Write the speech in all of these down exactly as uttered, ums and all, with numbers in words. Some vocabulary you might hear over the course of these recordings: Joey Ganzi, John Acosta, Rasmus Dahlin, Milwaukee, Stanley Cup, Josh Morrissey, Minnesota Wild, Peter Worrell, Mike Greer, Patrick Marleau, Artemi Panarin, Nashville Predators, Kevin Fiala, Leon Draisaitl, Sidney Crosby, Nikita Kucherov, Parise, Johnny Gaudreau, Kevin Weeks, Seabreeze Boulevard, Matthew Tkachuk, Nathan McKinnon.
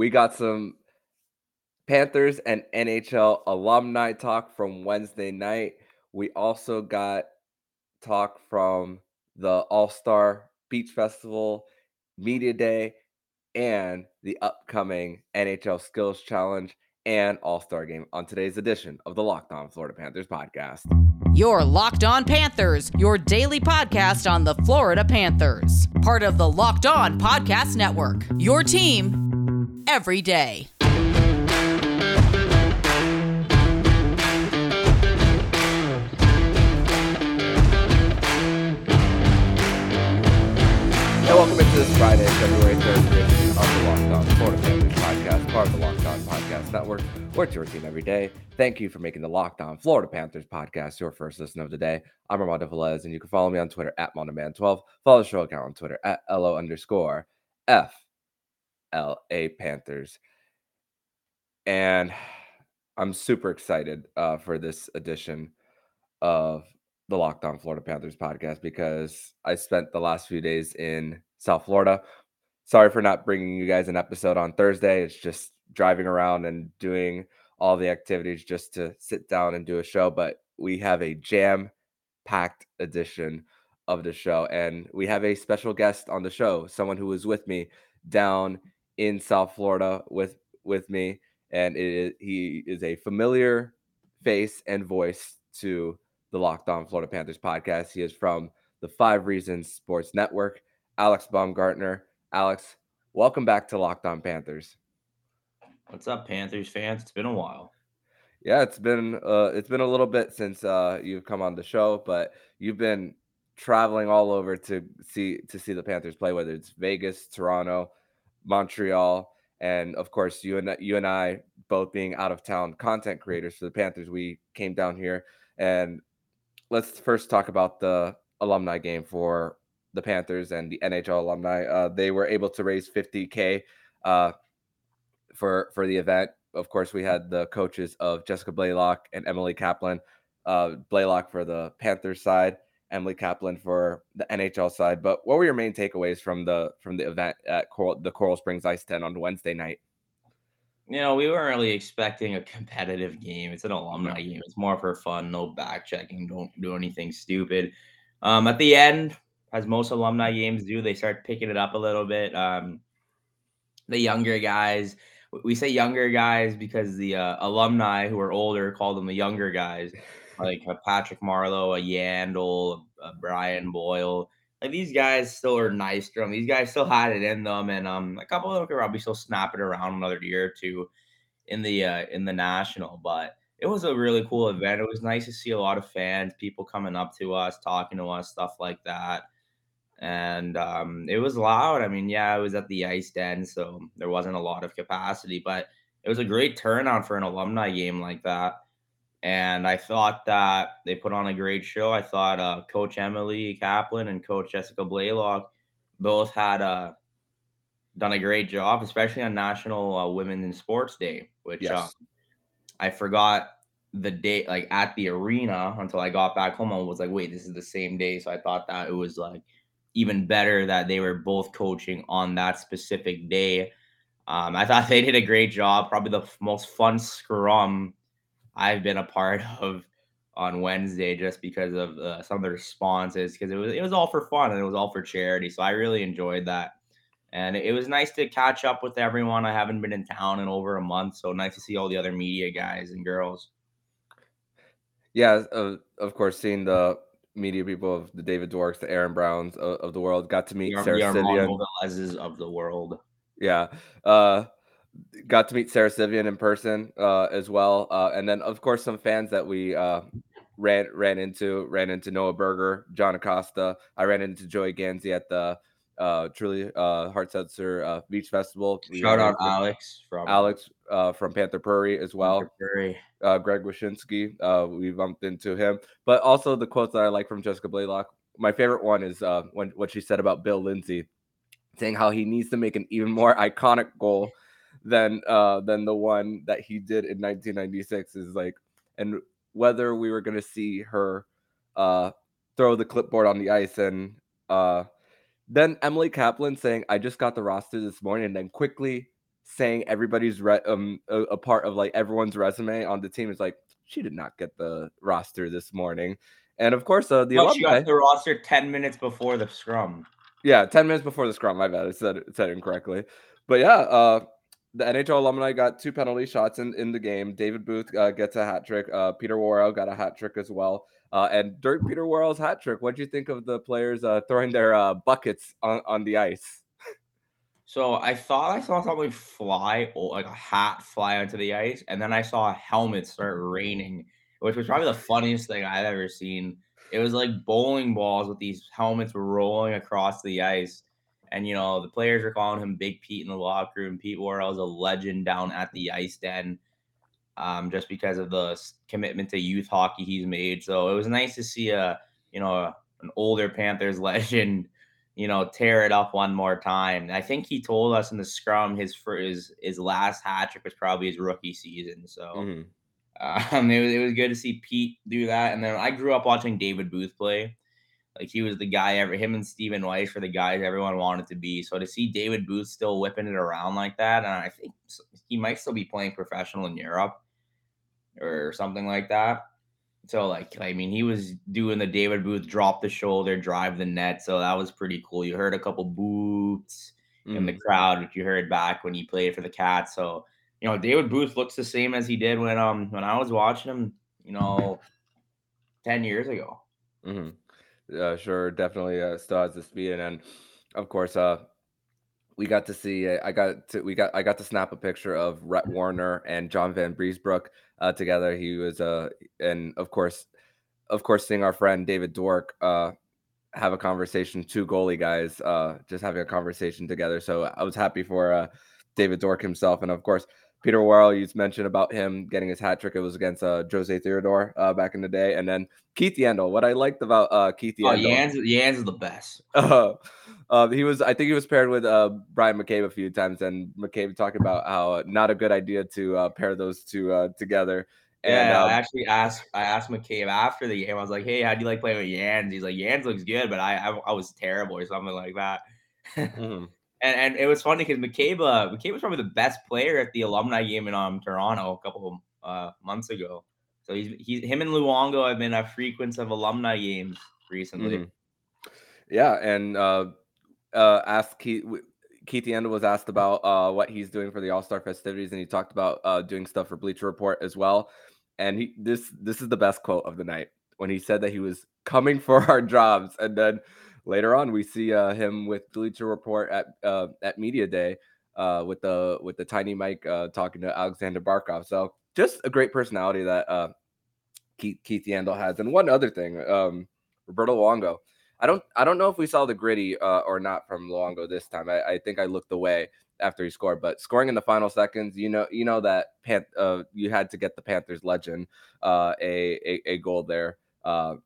we got some Panthers and N H L alumni talk from Wednesday night. We also got talk from the All-Star Beach Festival, Media Day, and the upcoming N H L Skills Challenge and All-Star Game on today's edition of the Locked On Florida Panthers podcast. Your Locked On Panthers, your daily podcast on the Florida Panthers. Part of the Locked On Podcast Network, your team every day. And welcome into this Friday, February third edition of the Locked On Florida Panthers podcast, part of the Locked On Podcast Network, where it's your team every day. Thank you for making the Locked On Florida Panthers podcast your first listen of the day. I'm Armando Velez, and you can follow me on Twitter at Monoman twelve. Follow the show account on Twitter at LO underscore FLA Panthers. And I'm super excited uh, for this edition of the Locked On Florida Panthers podcast, because I spent the last few days in South Florida. Sorry for not bringing you guys an episode on Thursday. It's just driving around and doing all the activities just to sit down and do a show. But we have a jam-packed edition of the show, and we have a special guest on the show, someone who was with me down in South Florida with, with me. And it is, he is a familiar face and voice to the Locked On Florida Panthers podcast. He is from the Five Reasons Sports Network, Alex Baumgartner. Alex, welcome back to Locked On Panthers. What's up, Panthers fans? It's been a while. Yeah, it's been uh, it's been a little bit since uh, you've come on the show, but you've been traveling all over to see to see the Panthers play, whether it's Vegas, Toronto, Montreal, and of course, you and you and I both being out of town content creators for the Panthers, we came down here. And let's first talk about the alumni game for the Panthers and the N H L alumni. Uh, they were able to raise fifty thousand dollars uh, for for the event. Of course, we had the coaches of Jessica Blaylock and Emily Kaplan. Uh, Blaylock for the Panthers side, Emily Kaplan for the N H L side. But what were your main takeaways from the from the event at Coral, the Coral Springs Ice tent on Wednesday night? You know, we weren't really expecting a competitive game. It's an alumni no. game. It's more for fun. No back checking. Don't do anything stupid. Um, at the end, as most alumni games do, they start picking it up a little bit. Um, the younger guys, we say younger guys because the uh, alumni who are older call them the younger guys, like a Patrick Marleau, a Yandle, a Brian Boyle. Like, these guys still are nice to them. These guys still had it in them, and um, a couple of them could probably still snap it around another year or two in the uh, in the national. But it was a really cool event. It was nice to see a lot of fans, people coming up to us, talking to us, stuff like that. And um, it was loud. I mean, yeah, it was at the ice den, so there wasn't a lot of capacity, but it was a great turnout for an alumni game like that. And I thought that they put on a great show. I thought uh, Coach Emily Kaplan and Coach Jessica Blaylock both had uh, done a great job, especially on National uh, Women in Sports Day, which yes. um, I forgot the day, like at the arena, until I got back home. I was like, wait, this is the same day. So I thought that it was like even better that they were both coaching on that specific day. Um, I thought they did a great job. Probably the f- most fun scrum I've been a part of on Wednesday, just because of uh, some of the responses, because it was it was all for fun and it was all for charity. So I really enjoyed that. And it was nice to catch up with everyone. I haven't been in town in over a month, so nice to see all the other media guys and girls. Yeah, uh, of course, seeing the media people of the David Dworks, the Aaron Browns of, of the world. Got to meet the, Sarah the Armando Velezes of the world. Yeah. Uh, Got to meet Sarah Sivian in person uh, as well. Uh, and then, of course, some fans that we uh, ran ran into, ran into Noah Berger, John Acosta. I ran into Joey Ganzi at the uh, Truly uh, Heart Seltzer uh, Beach Festival. Shout we out Alex. From Alex uh, from Panther Prairie as well. Prairie. Uh, Greg Wyshynski, uh, we bumped into him. But also the quotes that I like from Jessica Blaylock. My favorite one is uh, when what she said about Bill Lindsay, saying how he needs to make an even more iconic goal than uh than the one that he did in nineteen ninety-six, is like, and whether we were going to see her uh throw the clipboard on the ice. And uh then Emily Kaplan saying, I just got the roster this morning, and then quickly saying everybody's re- um a, a part of like everyone's resume on the team is like, she did not get the roster this morning. And of course, uh, the no, alumni. She got the roster ten minutes before the scrum. Yeah, ten minutes before the scrum. My bad, I said it, said it incorrectly. But yeah, uh, the N H L alumni got two penalty shots in, in the game. David Booth uh, gets a hat trick. Uh, Peter Worrell got a hat trick as well. Uh, and during Peter Worrell's hat trick, what did you think of the players uh, throwing their uh, buckets on, on the ice? So I thought I saw something fly, like a hat fly onto the ice, and then I saw a helmet start raining, which was probably the funniest thing I've ever seen. It was like bowling balls with these helmets rolling across the ice. And, you know, the players are calling him Big Pete in the locker room. Pete Worrell is a legend down at the ice den um, just because of the commitment to youth hockey he's made. So it was nice to see, a, you know, a, an older Panthers legend, you know, tear it up one more time. And I think he told us in the scrum his, his, his last hat trick was probably his rookie season. So. Mm-hmm. Um, it was, it was good to see Pete do that. And then I grew up watching David Booth play. Like, he was the guy, ever him and Steven Weiss were the guys everyone wanted to be. So to see David Booth still whipping it around like that, and I think he might still be playing professional in Europe or something like that. So, like, I mean, he was doing the David Booth drop the shoulder, drive the net. So that was pretty cool. You heard a couple boots mm. in the crowd, which you heard back when he played for the Cats. So, you know, David Booth looks the same as he did when um when I was watching him, you know, ten years ago. Mm-hmm. Yeah, sure, definitely uh, still has the speed, and then, of course, uh, we got to see. Uh, I got to we got I got to snap a picture of Rhett Warner and John Van Briesbroek uh, together. He was uh, and of course, of course, seeing our friend David Dwork uh have a conversation. Two goalie guys uh just having a conversation together. So I was happy for uh, David Dwork himself, and of course. Peter Worrell, you mentioned about him getting his hat trick. It was against uh, Jose Theodore uh, back in the day. And then Keith Yandle. What I liked about uh, Keith Yandle. Oh, Yans, Yans is the best. Uh, uh, he was, I think he was paired with uh, Brian McCabe a few times. And McCabe talked about how not a good idea to uh, pair those two uh, together. And yeah, um, I actually asked I asked McCabe after the game. I was like, hey, how do you like playing with Yans? He's like, Yans looks good, but I, I, I was terrible or something like that. Mm-hmm. And and it was funny because McCabe, uh, McCabe was probably the best player at the alumni game in um, Toronto a couple of uh, months ago. So he's, he's him and Luongo have been a frequency of alumni games recently. Mm-hmm. Yeah, and uh, uh, asked Keith, Keith Yandle was asked about uh, what he's doing for the All-Star festivities, and he talked about uh, doing stuff for Bleacher Report as well. And he this this is the best quote of the night when he said that he was coming for our jobs, and then. Later on, we see uh, him with Bleacher Report at uh, at Media Day uh, with the with the tiny mic uh, talking to Alexander Barkov. So just a great personality that uh, Keith, Keith Yandle has. And one other thing, um, Roberto Luongo. I don't I don't know if we saw the gritty uh, or not from Luongo this time. I, I think I looked away after he scored, but scoring in the final seconds, you know you know that Pan- uh, you had to get the Panthers legend uh, a, a a goal there. Uh,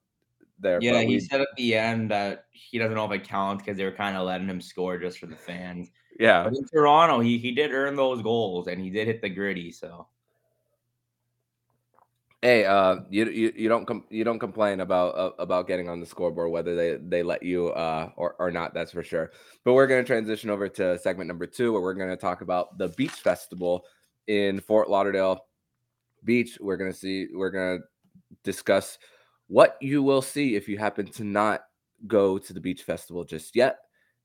There, yeah, he we, said at the end that he doesn't know if it counts because they were kind of letting him score just for the fans. Yeah, but in Toronto, he he did earn those goals and he did hit the gritty. So, hey, uh, you you, you don't com- you don't complain about uh, about getting on the scoreboard whether they, they let you uh or, or not. That's for sure. But we're gonna transition over to segment number two where we're gonna talk about the Beach Festival in Fort Lauderdale Beach. We're gonna see. We're gonna discuss. What you will see if you happen to not go to the beach festival just yet,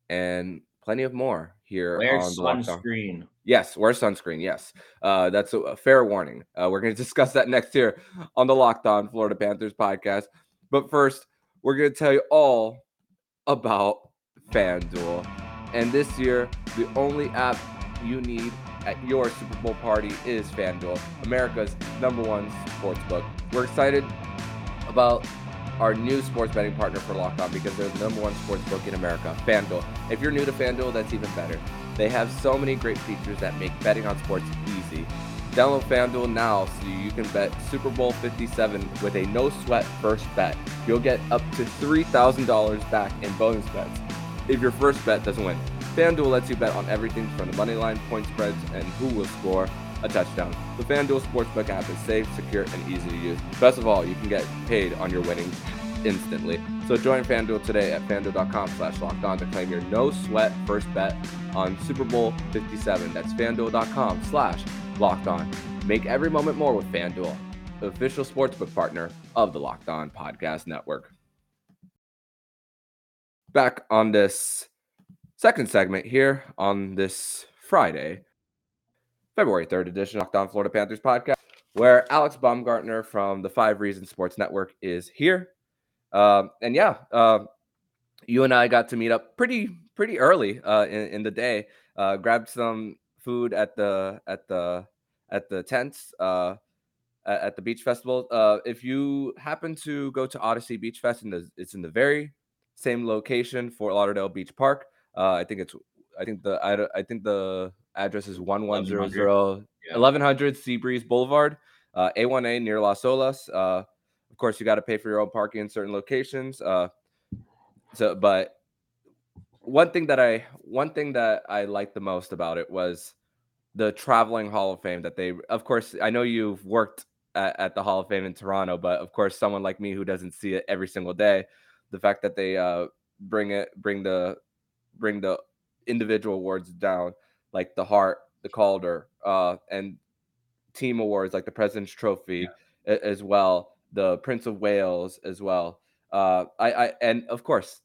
and plenty of more here. Wear on the sunscreen. Lockdown. Yes, wear sunscreen. Yes, uh, that's a, a fair warning. Uh, we're going to discuss that next year on the Locked On Florida Panthers podcast. But first, we're going to tell you all about FanDuel, and this year the only app you need at your Super Bowl party is FanDuel, America's number one sportsbook. We're excited. About our new sports betting partner for Locked On because they're the number one sports book in America, FanDuel. If you're new to FanDuel, that's even better. They have so many great features that make betting on sports easy. Download FanDuel now so you can bet Super Bowl fifty-seven with a no-sweat first bet. You'll get up to three thousand dollars back in bonus bets if your first bet doesn't win. FanDuel lets you bet on everything from the money line, point spreads, and who will score a touchdown. The FanDuel Sportsbook app is safe, secure, and easy to use. Best of all, you can get paid on your winnings. instantly. So join FanDuel today at FanDuel dot com slash locked on to claim your no sweat first bet on Super Bowl fifty-seven. That's FanDuel dot com slash locked on. Make every moment more with FanDuel, the official sportsbook partner of the Locked On Podcast Network. Back on this second segment here on this Friday, February third edition of Locked On Florida Panthers podcast, where Alex Baumgartner from the Five Reasons Sports Network is here. Um, and yeah, uh, you and I got to meet up pretty pretty early uh, in, in the day. Uh, grabbed some food at the at the at the tents uh, at, at the Beach Festival. Uh, if you happen to go to Odyssey Beach Fest, and it's in the very same location, Fort Lauderdale Beach Park. Uh, I think it's I think the I, I think the address is eleven hundred yeah. eleven hundred Seabreeze Boulevard, uh, A one A near Las Olas. Uh, of course, you got to pay for your own parking in certain locations. Uh, so, but one thing that I one thing that I liked the most about it was the traveling Hall of Fame that they. Of course, I know you've worked at, at the Hall of Fame in Toronto, but of course, someone like me who doesn't see it every single day, the fact that they uh, bring it bring the bring the individual awards down, like the Hart, the Calder, uh, and team awards like the President's Trophy yeah. as well, the Prince of Wales as well. Uh, I, I and of course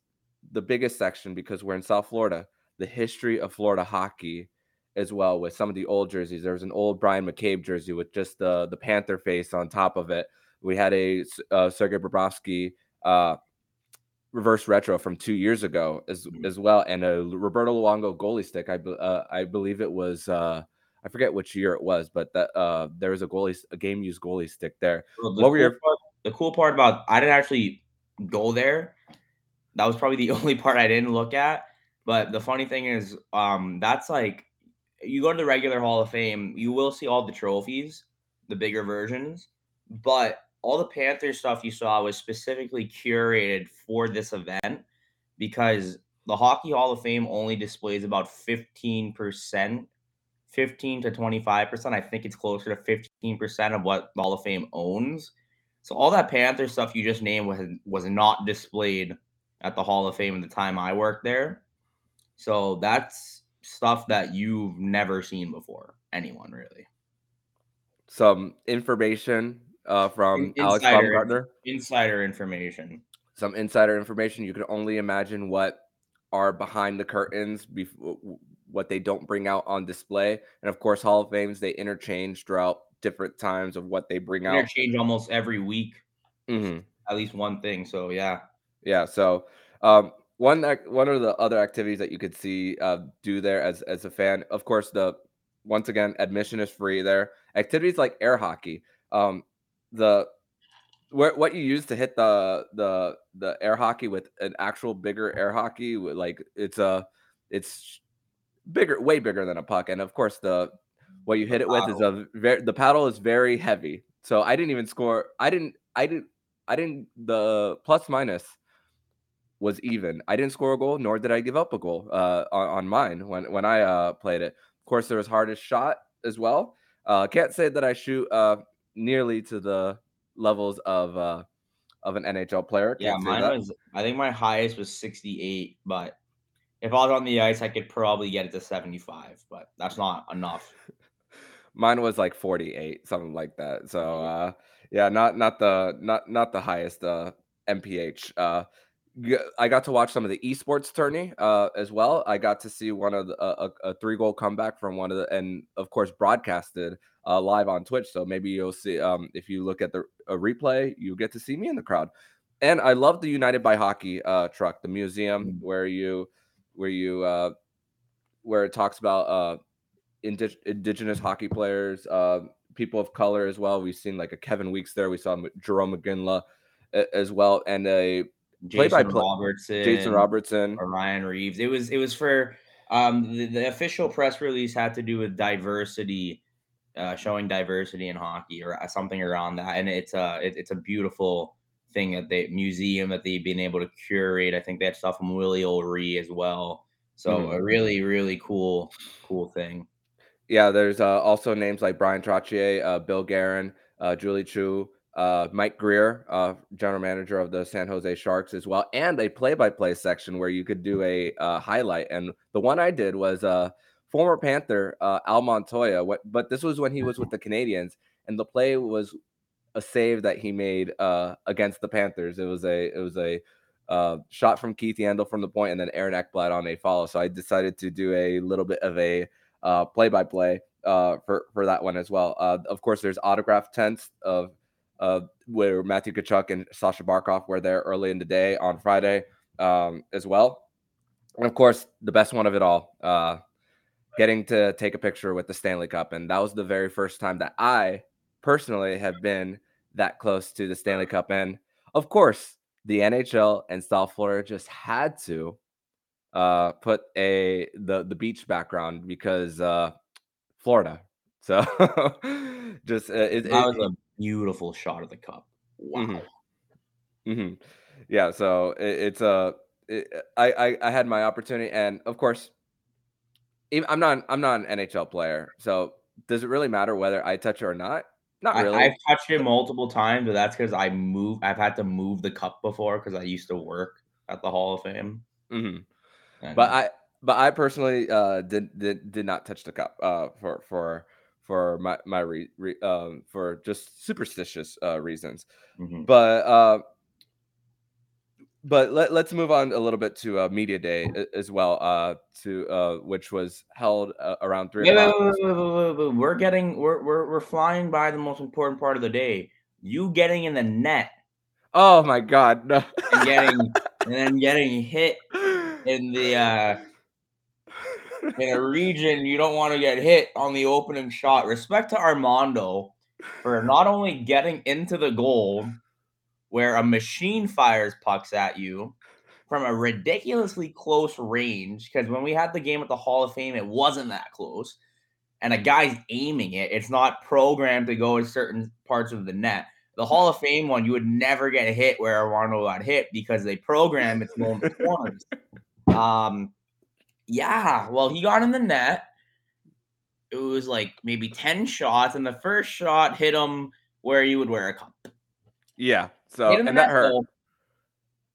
the biggest section, because we're in South Florida, the history of Florida hockey as well, with some of the old jerseys. There was an old Brian McCabe jersey with just the the Panther face on top of it. We had a uh, Sergei Bobrovsky uh, reverse retro from two years ago as as well, and a Roberto Luongo goalie stick. I uh, I believe it was uh, I forget which year it was, but that uh, there was a goalie a game used goalie stick there. Well, the what were cool your part, the cool part about I didn't actually go there. That was probably the only part I didn't look at. But the funny thing is, um, that's like you go to the regular Hall of Fame, you will see all the trophies, the bigger versions, but all the Panther stuff you saw was specifically curated for this event, because the Hockey Hall of Fame only displays about fifteen percent, fifteen to twenty-five percent. I think it's closer to fifteen percent of what the Hall of Fame owns. So all that Panther stuff you just named was, was not displayed at the Hall of Fame at the time I worked there. So that's stuff that you've never seen before, anyone really. Some information Uh, from insider, Alex Baumgartner. Insider information. Some insider information. You can only imagine what are behind the curtains, before, what they don't bring out on display. And of course, Hall of Fames, they interchange throughout different times of what they bring interchange out. Interchange almost every week. Mm-hmm. At least one thing. So, yeah. Yeah. So, um, one one of the other activities that you could see uh, do there as, as a fan, of course, the once again, admission is free there. Activities like air hockey. Um, The where, what you use to hit the the the air hockey with an actual bigger air hockey, like it's a it's bigger, way bigger than a puck, and of course the what you hit it with is a very the paddle is very heavy. So I didn't even score. I didn't. I didn't. I didn't. The plus minus was even. I didn't score a goal, nor did I give up a goal uh, on, on mine when when I uh, played it. Of course, there was hardest shot as well. Uh, can't say that I shoot. Uh, nearly to the levels of uh of an N H L player. Can't yeah, mine was I think my highest was sixty-eight, but if I was on the ice I could probably get it to seventy-five, but that's not enough. Mine was like forty-eight, something like that. So uh yeah, not not the not not the highest uh M P H. Uh I got to watch some of the esports tourney uh as well. I got to see one of the, a, a three goal comeback from one of the, and of course broadcasted uh live on Twitch, so maybe you'll see um if you look at the a replay you get to see me in the crowd. And I love the United by Hockey uh truck, the museum where you where you uh where it talks about uh indig- indigenous hockey players, uh people of color as well. We've seen like a Kevin Weeks there, we saw Jerome McGinley as well, and a Jason play by play. Robertson, Jason Robertson, Ryan Reeves. It was it was for um, the, the official press release had to do with diversity, uh, showing diversity in hockey or something around that. And it's a it, it's a beautiful thing that they museum that they've been able to curate. I think they had stuff from Willie O'Ree as well. So mm-hmm. a really really cool cool thing. Yeah, there's uh, also names like Brian Trottier, uh, Bill Guerin, uh, Julie Chu. Uh, Mike Greer, uh, general manager of the San Jose Sharks as well, and a play-by-play section where you could do a uh, highlight. And the one I did was uh, former Panther uh, Al Montoya, what, but this was when he was with the Canadians, and the play was a save that he made uh, against the Panthers. It was a it was a uh, shot from Keith Yandle from the point, and then Aaron Ekblad on a follow. So I decided to do a little bit of a uh, play-by-play uh, for, for that one as well. Uh, of course, there's autograph tents of Uh, where Matthew Tkachuk and Sasha Barkov were there early in the day on Friday um, as well. And, of course, the best one of it all, uh, getting to take a picture with the Stanley Cup. And that was the very first time that I personally have been that close to the Stanley Cup. And, of course, the N H L and South Florida just had to uh, put a the, the beach background because uh, Florida. So just uh, it, it, beautiful shot of the cup. Wow. Mm-hmm. Mm-hmm. Yeah. So it, it's a. It, I, I I had my opportunity, and of course, even, I'm not I'm not an N H L player. So does it really matter whether I touch it or not? Not really. I, I've touched it multiple times, but that's because I move. I've had to move the cup before because I used to work at the Hall of Fame. Mm-hmm. And, but I but I personally uh, did did did not touch the cup uh, for for. for my, my, re, re, um, for just superstitious, uh, reasons, mm-hmm. but, uh, but let, let's move on a little bit to uh media day as well, uh, to, uh, which was held uh, around three. Yeah, wait, wait, wait, wait. We're getting, we're, we're, we're flying by the most important part of the day. You getting in the net. Oh my God. No. and getting, and then getting hit in the, uh, in a region you don't want to get hit on the opening shot. Respect to Armando for not only getting into the goal where a machine fires pucks at you from a ridiculously close range, because when we had the game at the Hall of Fame, it wasn't that close, and a guy's aiming it. It's not programmed to go in certain parts of the net. The Hall of Fame one, you would never get hit where Armando got hit because they program its going to corners. Um, Yeah, well, he got in the net. It was like maybe ten shots, and the first shot hit him where you would wear a cup. Yeah, so and that hurt. Goal.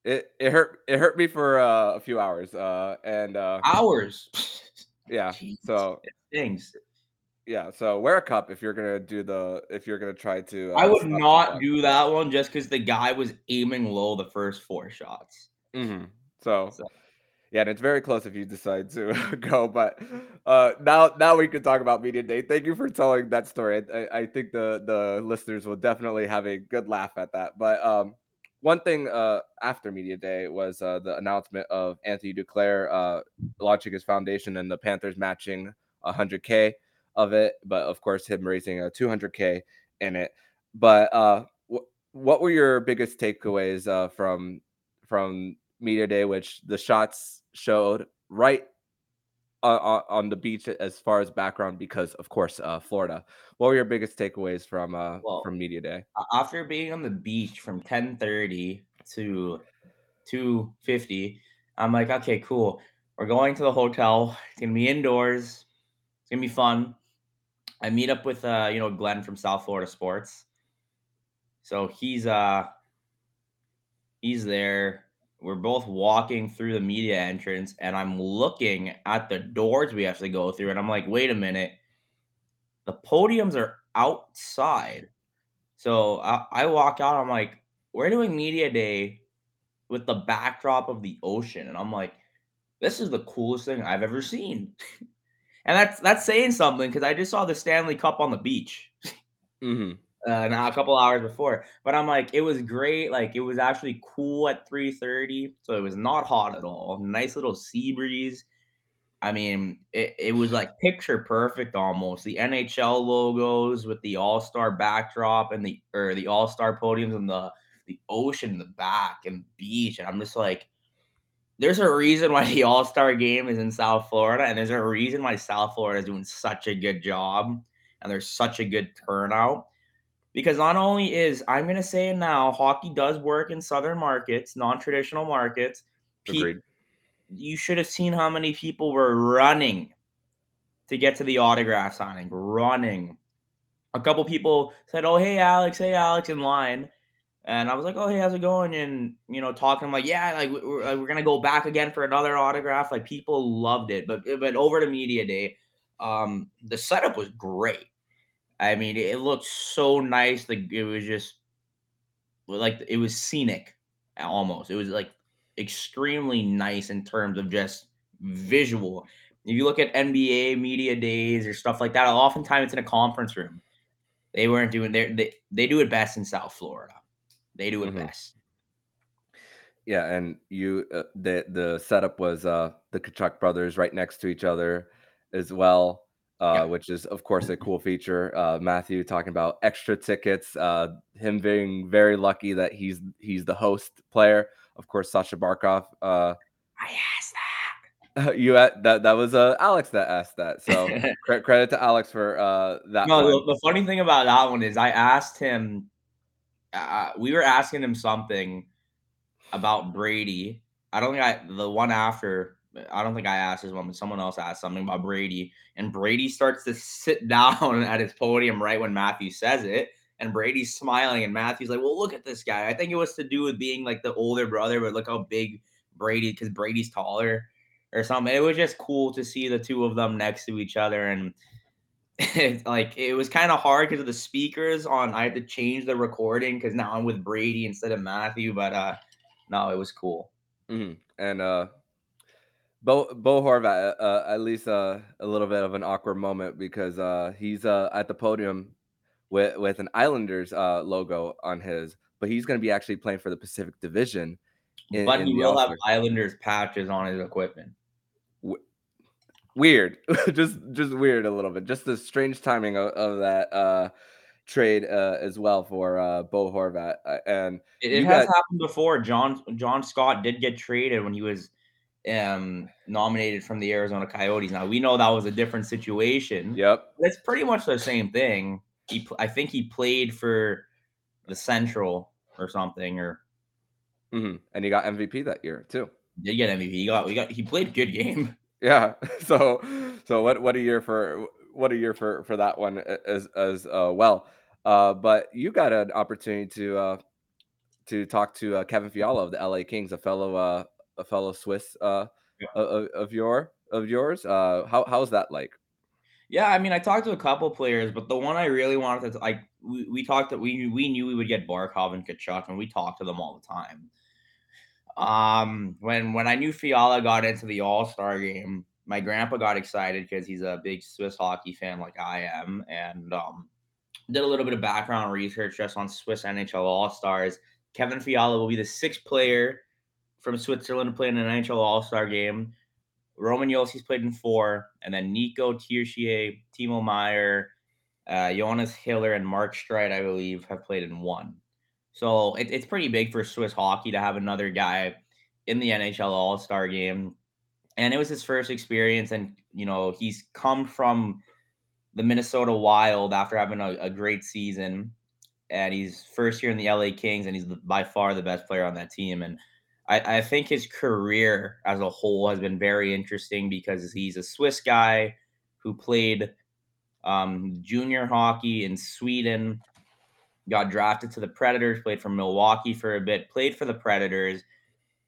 It it hurt. It hurt me for uh, a few hours. Uh, and uh, hours. Yeah. Jeez, so things. Yeah, so wear a cup if you're gonna do the if you're gonna try to. Uh, I would not do that one just because the guy was aiming low the first four shots. Mm-hmm. So. so. Yeah, and it's very close if you decide to go. But uh, now, now we can talk about media day. Thank you for telling that story. I, I think the the listeners will definitely have a good laugh at that. But um, one thing uh, after media day was uh, the announcement of Anthony Duclair uh, launching his foundation and the Panthers matching one hundred K of it. But of course, him raising a two hundred K in it. But uh, w- what were your biggest takeaways uh, from from media day, which the shots showed right uh, on the beach as far as background, because of course uh Florida. What were your biggest takeaways from uh well, from media day? After being on the beach from ten thirty to two fifty, I'm like, okay, cool, we're going to the hotel, it's gonna be indoors, it's gonna be fun. I meet up with uh you know Glenn from South Florida Sports, so he's uh he's there. We're both walking through the media entrance, and I'm looking at the doors we have to go through, and I'm like, wait a minute. The podiums are outside. So I, I walk out. I'm like, we're doing media day with the backdrop of the ocean. And I'm like, this is the coolest thing I've ever seen. And that's that's saying something, because I just saw the Stanley Cup on the beach. Mm-hmm. Uh, now a couple hours before, but I'm like, it was great. Like, it was actually cool at three thirty, so it was not hot at all. Nice little sea breeze. I mean, it, it was like picture perfect almost. The N H L logos with the All-Star backdrop and the or the All-Star podiums and the the ocean in the back and beach. And I'm just like, there's a reason why the All-Star game is in South Florida, and there's a reason why South Florida is doing such a good job, and there's such a good turnout. Because not only is, I'm going to say it now, hockey does work in southern markets, non-traditional markets. Agreed. Pe- you should have seen how many people were running to get to the autograph signing, running. a couple people said, oh, hey, Alex, hey, Alex in line. And I was like, oh, hey, how's it going? And, you know, talking, I'm like, yeah, like we're, like, we're going to go back again for another autograph. Like people loved it. But, but over to media day, um, the setup was great. I mean, it looked so nice. Like it was just like, it was scenic almost. It was like extremely nice in terms of just visual. If you look at N B A media days or stuff like that, oftentimes it's in a conference room. They weren't doing their, they, they do it best in South Florida. They do it mm-hmm. best. Yeah. And you, uh, the, the setup was uh, the Tkachuk brothers right next to each other as well. Uh, yeah. Which is, of course, a cool feature. Uh, Matthew talking about extra tickets, uh, him being very lucky that he's he's the host player. Of course, Sasha Barkov. Uh, I asked that. You at, that that was uh, Alex that asked that. So cre- credit to Alex for uh, that. No, one. The, the funny thing about that one is I asked him. Uh, we were asking him something about Brady. I don't think I the one after. I don't think I asked this one, but someone else asked something about Brady, and Brady starts to sit down at his podium right when Matthew says it, and Brady's smiling, and Matthew's like, well, look at this guy. I think it was to do with being like the older brother, but look how big Brady, because Brady's taller or something. It was just cool to see the two of them next to each other, and it, like it was kind of hard because of the speakers on. I had to change the recording because now I'm with Brady instead of Matthew, but uh, no, it was cool. Mm-hmm. And uh Bo, Bo Horvat, uh, at least uh, a little bit of an awkward moment because uh, he's uh, at the podium with, with an Islanders uh, logo on his, but he's going to be actually playing for the Pacific Division. In, but in he will All-Star. Have Islanders patches on his equipment. W- weird. just just weird a little bit. Just the strange timing of, of that uh, trade uh, as well for uh, Bo Horvat. And It, it has got- happened before. John John Scott did get traded when he was – um nominated from the Arizona Coyotes. Now we know that was a different situation. Yep, it's pretty much the same thing. He, I think, he played for the Central or something, or mm-hmm. and he got M V P that year too. Did get M V P? He got, we got. He played a good game. Yeah. So, so what? What a year for what a year for for that one as as uh, well. Uh, but you got an opportunity to uh to talk to uh, Kevin Fiala of the L A Kings, a fellow. Uh, A fellow Swiss uh, yeah. of, of your of yours. Uh, how how's that like? Yeah, I mean, I talked to a couple players, but the one I really wanted to like, we, we talked that we we knew we would get Barkov and Tkachuk, and we talked to them all the time. Um, when when I knew Fiala got into the All-Star game, my grandpa got excited because he's a big Swiss hockey fan, like I am, and um, did a little bit of background research just on Swiss N H L All-Stars. Kevin Fiala will be the sixth player from Switzerland to play in an N H L All-Star game. Roman Yossi's played in four, and then Nico Tirschier, Timo Meyer, uh, Jonas Hiller, and Mark Streit, I believe, have played in one. So it, it's pretty big for Swiss hockey to have another guy in the N H L All-Star game. And it was his first experience, and, you know, he's come from the Minnesota Wild after having a, a great season, and he's first year in the L A Kings, and he's by far the best player on that team, and I think his career as a whole has been very interesting because he's a Swiss guy who played um, junior hockey in Sweden, got drafted to the Predators, played for Milwaukee for a bit, played for the Predators,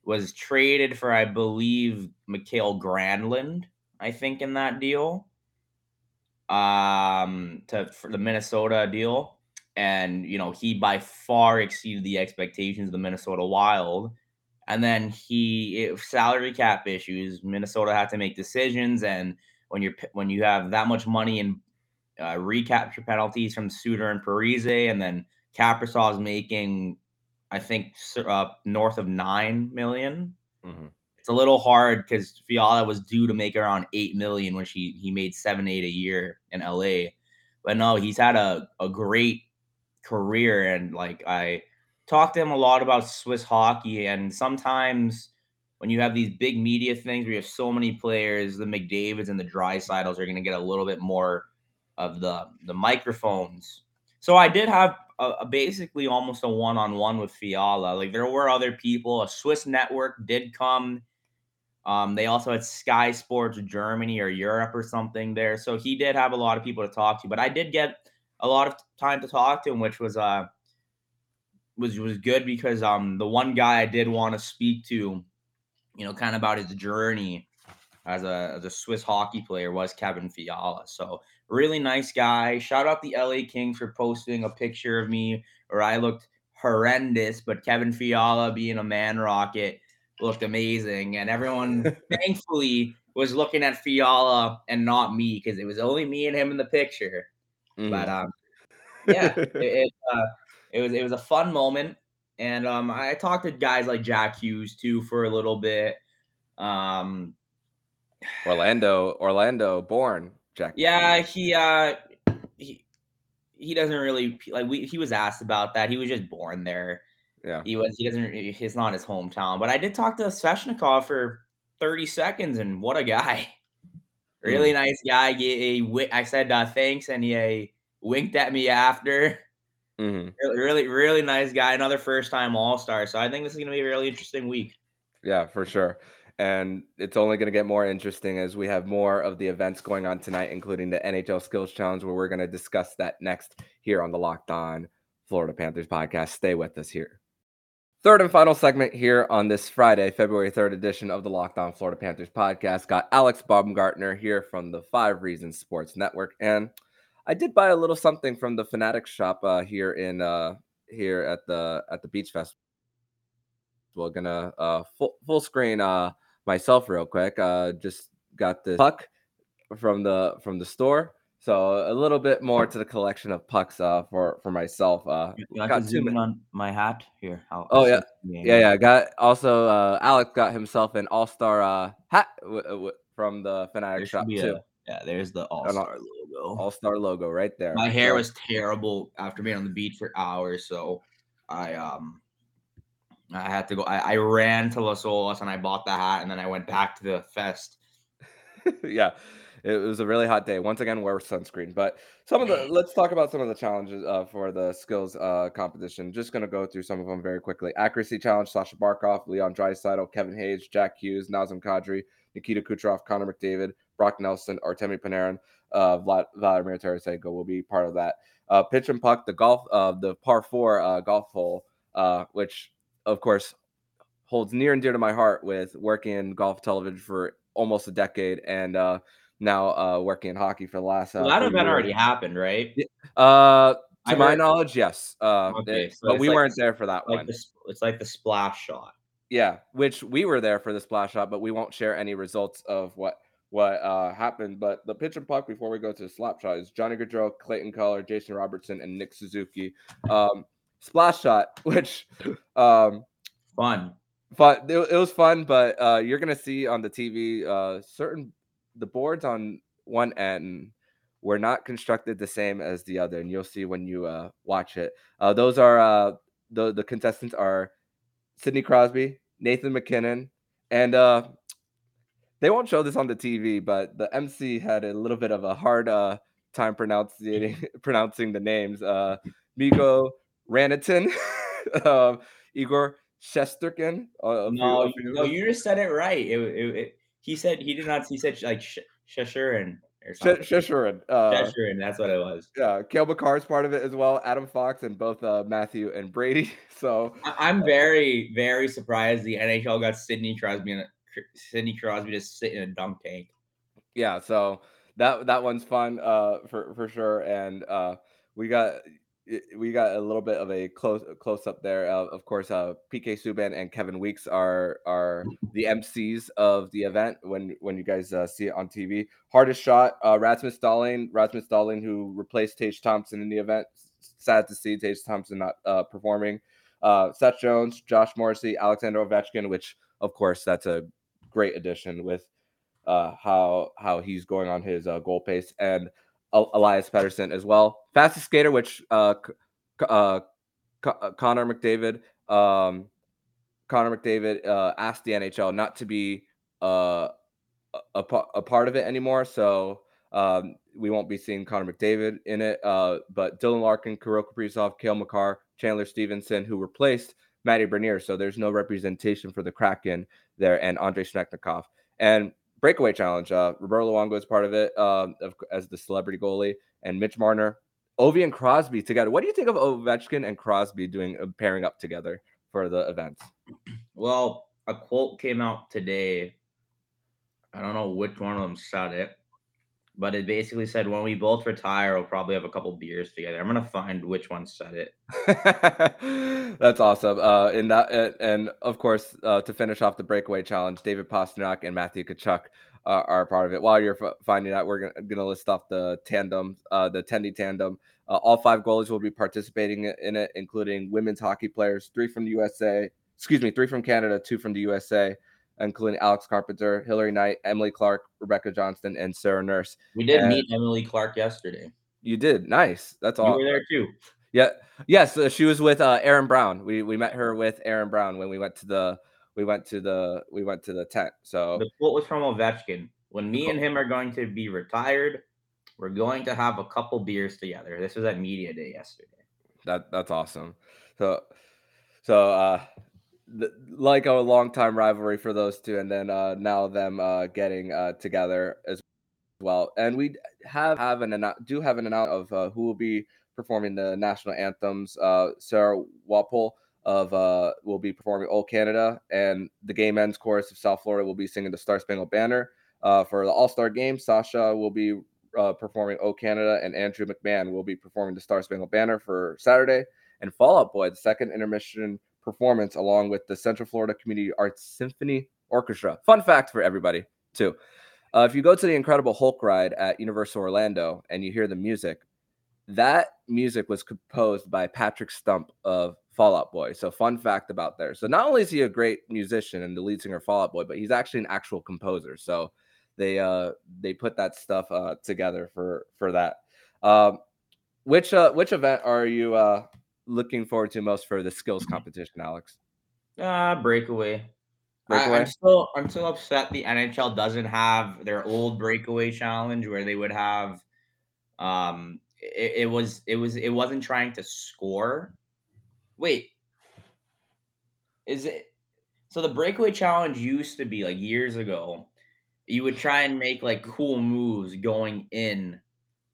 was traded for, I believe, Mikael Granlund, I think, in that deal, um, to for the Minnesota deal. And, you know, he by far exceeded the expectations of the Minnesota Wild. And then he it, salary cap issues. Minnesota had to make decisions, and when you're when you have that much money in uh, recapture penalties from Suter and Parise, and then Kaprizov's making, I think, uh, north of nine million. Mm-hmm. It's a little hard because Fiala was due to make around eight million when she he made seven eight a year in L A. But no, he's had a a great career, and like I. talk to him a lot about Swiss hockey, and sometimes when you have these big media things where you have so many players, the McDavids and the Dreisaitl's are going to get a little bit more of the, the microphones. So I did have a, a basically almost a one-on-one with Fiala. Like there were other people. A Swiss network did come. Um, they also had Sky Sports Germany or Europe or something there. So he did have a lot of people to talk to, but I did get a lot of time to talk to him, which was uh was was good because um the one guy I did want to speak to, you know, kind of about his journey as a as a Swiss hockey player was Kevin Fiala. So really nice guy. Shout out the L A Kings for posting a picture of me where I looked horrendous, but Kevin Fiala being a man rocket looked amazing. And everyone thankfully was looking at Fiala and not me, because it was only me and him in the picture. Mm. But um, yeah, it, it, uh, it was it was a fun moment. And um, I talked to guys like Jack Hughes too for a little bit. Um, Orlando, Orlando born Jack. Yeah, he uh, he he doesn't really like. We he was asked about that. He was just born there. Yeah, he was. He doesn't. It's not his hometown. But I did talk to Svechnikov for thirty seconds, and what a guy! Really mm. nice guy. He, he, I said uh, thanks, and he uh, winked at me after. Mm-hmm. Really, really nice guy. Another first-time All-Star. So I think this is going to be a really interesting week. Yeah, for sure. And it's only going to get more interesting as we have more of the events going on tonight, including the N H L Skills Challenge, where we're going to discuss that next here on the Locked On Florida Panthers podcast. Stay with us here. Third and final segment here on this Friday, February third edition of the Locked On Florida Panthers podcast. Got Alex Baumgartner here from the Five Reasons Sports Network. And I did buy a little something from the Fanatics shop uh, here in uh, here at the at the Beach Fest. We're gonna uh, full full screen uh, myself real quick. Uh, just got this puck from the from the store, so a little bit more to the collection of pucks uh, for for myself. Uh, I got zooming on my hat here. I'll, oh I'll yeah. yeah, yeah, yeah. Got also uh, Alex got himself an All Star uh, hat w- w- from the Fanatics shop a- too. Yeah, there's the All-Star logo. All-Star logo right there. My hair was terrible after being on the beach for hours, so I um I had to go. I, I ran to Las Olas and I bought the hat, and then I went back to the fest. Yeah, it was a really hot day. Once again, wear sunscreen. But some of the let's talk about some of the challenges uh, for the skills uh, competition. Just gonna go through some of them very quickly. Accuracy challenge: Sasha Barkov, Leon Draisaitl, Kevin Hayes, Jack Hughes, Nazem Kadri, Nikita Kucherov, Connor McDavid, Brock Nelson, Artemi Panarin, uh, Vlad, Vladimir Tarasenko will be part of that. Uh, pitch and puck, the golf, uh, the par four uh, golf hole, uh, which of course holds near and dear to my heart with working in golf television for almost a decade, and uh, now uh, working in hockey for the last. Uh, well, that event already happened, right? Uh, to my knowledge, yes. Uh, okay, it, so but we like weren't the, there for that like one. The, it's like the splash shot. Yeah, which we were there for the splash shot, but we won't share any results of what. What uh, happened, but the pitch and puck before we go to the slap shot is Johnny Gaudreau, Clayton Keller, Jason Robertson, and Nick Suzuki. Um, splash shot, which um, fun, fun. It, it was fun, but uh, you're gonna see on the T V uh, certain the boards on one end were not constructed the same as the other, and you'll see when you uh, watch it. Uh, those are uh, the the contestants are Sidney Crosby, Nathan McKinnon, and. Uh, They won't show this on the T V, but the M C had a little bit of a hard uh, time pronouncing pronouncing the names. Uh, Migo Rantanen, uh, Igor Shesterkin. Uh, no, you, you, no, you just said it right. It, it, it, he said he did not. He said like Shesterkin or something. Shesterkin. Uh, Shesterkin. That's what it was. Yeah, Cale Makar part of it as well. Adam Fox and both uh, Matthew and Brady. So I'm very, very surprised the N H L got Sidney Crosby in it. Sidney Crosby just sit in a dunk tank. Yeah, so that that one's fun uh, for for sure, and uh, we got we got a little bit of a close close up there. Uh, of course, uh, P K Subban and Kevin Weeks are are the M Cs of the event when when you guys uh, see it on T V. Hardest shot, uh, Rasmus Dahlin, Rasmus Dahlin, who replaced Tage Thompson in the event. Sad to see Tage Thompson not uh, performing. Uh, Seth Jones, Josh Morrissey, Alexander Ovechkin, which of course that's a great addition with uh, how how he's going on his uh, goal pace, and El- Elias Pettersson as well. Fastest skater, which uh, c- uh, c- uh, Connor McDavid, um, Connor McDavid uh, asked the N H L not to be uh, a, p- a part of it anymore, so um, we won't be seeing Connor McDavid in it. Uh, but Dylan Larkin, Kirill Kaprizov, Cale Makar, Chandler Stevenson, who replaced Matty Bernier, so there's no representation for the Kraken there, and Andrei Svechnikov. And breakaway challenge, uh, Roberto Luongo is part of it uh, of, as the celebrity goalie, and Mitch Marner, Ovi and Crosby together. What do you think of Ovechkin and Crosby doing uh, pairing up together for the event? Well, a quote came out today. I don't know which one of them said it, but it basically said, when we both retire, we'll probably have a couple beers together. I'm going to find which one said it. That's awesome. Uh, in that, uh, and of course, uh, to finish off the breakaway challenge, David Pastrnak and Matthew Tkachuk uh, are a part of it. While you're f- finding out, we're going to list off the tandem, uh, the attendee tandem. Uh, all five goalies will be participating in it, including women's hockey players, three from the U S A, excuse me, three from Canada, two from the U S A, including Alex Carpenter, Hillary Knight, Emily Clark, Rebecca Johnston, and Sarah Nurse. We did and meet Emily Clark yesterday. You did. Nice. That's all. You were there too. Yeah. Yes. Yeah, so she was with uh, Aaron Brown. We we met her with Aaron Brown when we went to the we went to the we went to the tent. So the quote was from Ovechkin. When me and him are going to be retired, we're going to have a couple beers together. This was at media day yesterday. That that's awesome. So so uh like a long-time rivalry for those two, and then uh, now them uh, getting uh, together as well. And we have have an do have an announcement of uh, who will be performing the national anthems. Uh, Sarah Walpole of uh, will be performing "Old Canada," and the Gay Men's Chorus of South Florida will be singing the Star Spangled Banner. Uh, for the All-Star Game, Sasha will be uh, performing "O Canada," and Andrew McMahon will be performing the Star Spangled Banner for Saturday. And Fall Out Boy, the second intermission performance, along with the Central Florida Community Arts Symphony Orchestra. Fun fact for everybody, too. Uh, if you go to the Incredible Hulk ride at Universal Orlando and you hear the music, that music was composed by Patrick Stump of Fall Out Boy. So fun fact about there. So not only is he a great musician and the lead singer of Fall Out Boy, but he's actually an actual composer. So they uh, they put that stuff uh, together for, for that. Um, which, uh, which event are you... Uh, looking forward to most for the skills competition, Alex? Uh, breakaway. breakaway? I, I'm still I'm still upset the N H L doesn't have their old breakaway challenge where they would have um it, it was it was it wasn't trying to score. Wait. Is it so the breakaway challenge used to be like years ago, you would try and make like cool moves going in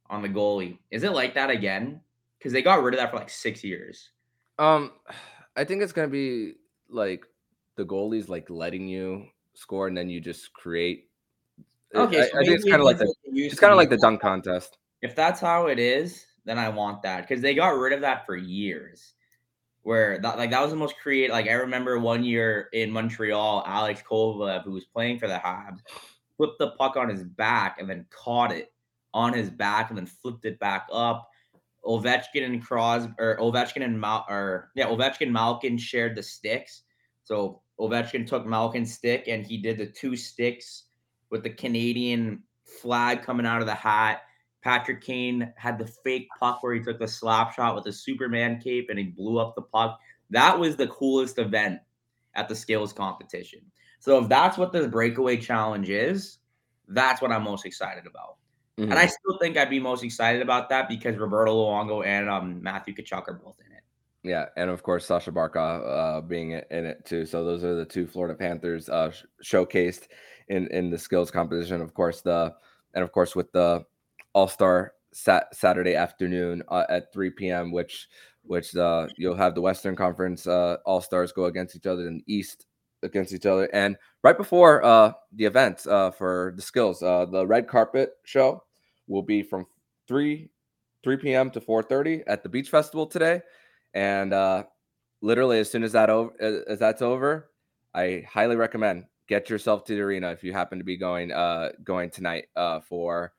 on the goalie. Is it like that again? Because they got rid of that for like six years. Um, I think it's going to be like the goalies like letting you score and then you just create. Okay, I, so I think it's kind of like the it's kind of like the dunk contest. If that's how it is, then I want that, because they got rid of that for years. Where that like that was the most creative. Like I remember one year in Montreal, Alex Kovalev, who was playing for the Habs, flipped the puck on his back and then caught it on his back and then flipped it back up. Ovechkin and Crosby, or Ovechkin and Mal, or yeah, Ovechkin and Malkin shared the sticks. So Ovechkin took Malkin's stick and he did the two sticks with the Canadian flag coming out of the hat. Patrick Kane had the fake puck where he took the slap shot with a Superman cape and he blew up the puck. That was the coolest event at the skills competition. So if that's what the breakaway challenge is, that's what I'm most excited about. Mm-hmm. And I still think I'd be most excited about that because Roberto Luongo and um, Matthew Tkachuk are both in it. Yeah, and of course, Sasha Barkov uh, being in it too. So those are the two Florida Panthers uh, sh- showcased in, in the skills competition. Of course, the and of course with the All-Star sat- Saturday afternoon uh, at three p.m., which which uh, you'll have the Western Conference uh, All-Stars go against each other in the East. Against each other, and right before uh the event uh for the skills, uh the red carpet show will be from three p.m. to four thirty at the Beach Festival today, and uh literally as soon as that over as that's over, I highly recommend get yourself to the arena if you happen to be going uh going tonight uh for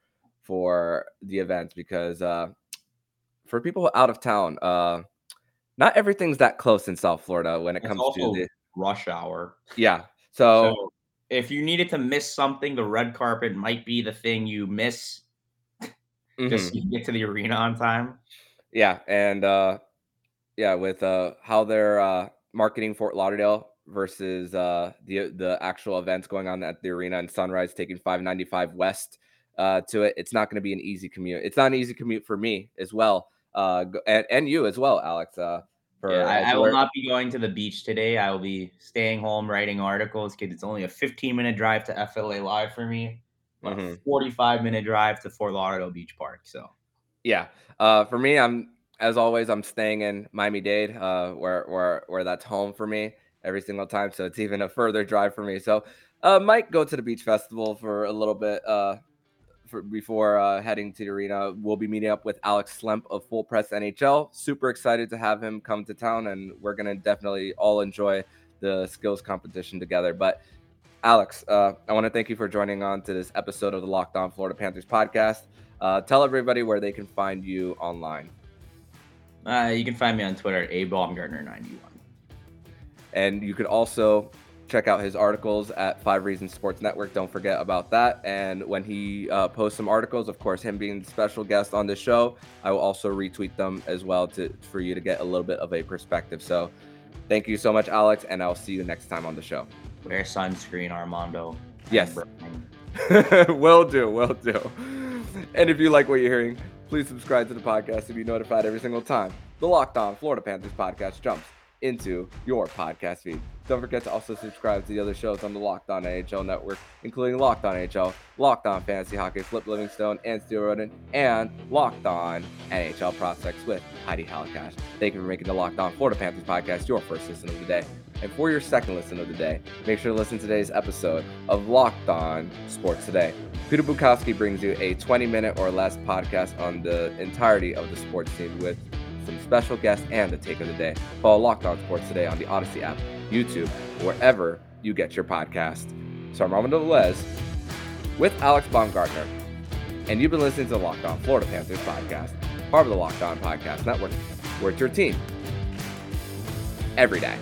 for the event, because uh for people out of town, uh not everything's that close in South Florida when it comes to the rush hour. Yeah. So, so if you needed to miss something, the red carpet might be the thing you miss. Mm-hmm. Just so you get to the arena on time. Yeah. And uh, yeah, with uh, how they're uh, marketing Fort Lauderdale versus uh, the the actual events going on at the arena, and Sunrise taking five ninety-five West uh, to it, it's not going to be an easy commute. It's not an easy commute for me as well. Uh, and, and you as well, Alex. Uh, For, yeah, I, I will not be going to the beach today. I will be staying home writing articles because it's only a fifteen-minute drive to F L A Live for me, but mm-hmm. a forty-five-minute drive to Fort Lauderdale Beach Park. So Yeah. Uh, for me, I'm, as always, I'm staying in Miami-Dade, uh, where, where, where that's home for me every single time. So it's even a further drive for me. So uh, might go to the Beach Festival for a little bit uh, for, before uh, heading to the arena. We'll be meeting up with Alex Slemp of Full Press N H L. Super excited to have him come to town, and we're going to definitely all enjoy the skills competition together. But Alex, uh, I want to thank you for joining on to this episode of the Locked On Florida Panthers podcast. Uh, tell everybody where they can find you online. Uh, you can find me on Twitter at A Baumgartner ninety-one. And you could also check out his articles at Five Reasons Sports Network. Don't forget about that. And when he uh, posts some articles, of course, him being the special guest on the show, I will also retweet them as well to for you to get a little bit of a perspective. So thank you so much, Alex, and I'll see you next time on the show. Wear sunscreen, Armando. Yes. Will do, will do. And if you like what you're hearing, please subscribe to the podcast to be notified every single time the Locked On Florida Panthers podcast jumps into your podcast feed. Don't forget to also subscribe to the other shows on the Locked On N H L network, including Locked On N H L, Locked On Fantasy Hockey, Flip Livingstone, and Steel Roden, and Locked On N H L Prospects with Heidi Halakash. Thank you for making the Locked On Florida Panthers podcast your first listen of the day. And for your second listen of the day, make sure to listen to today's episode of Locked On Sports Today. Peter Bukowski brings you a twenty-minute or less podcast on the entirety of the sports scene with some special guests and the take of the day. Follow Locked On Sports Today on the Odyssey app, YouTube, wherever you get your podcast. So I'm Armando Velez with Alex Baumgartner, and you've been listening to the Locked On Florida Panthers podcast, part of the Locked On Podcast Network, where it's your team every day.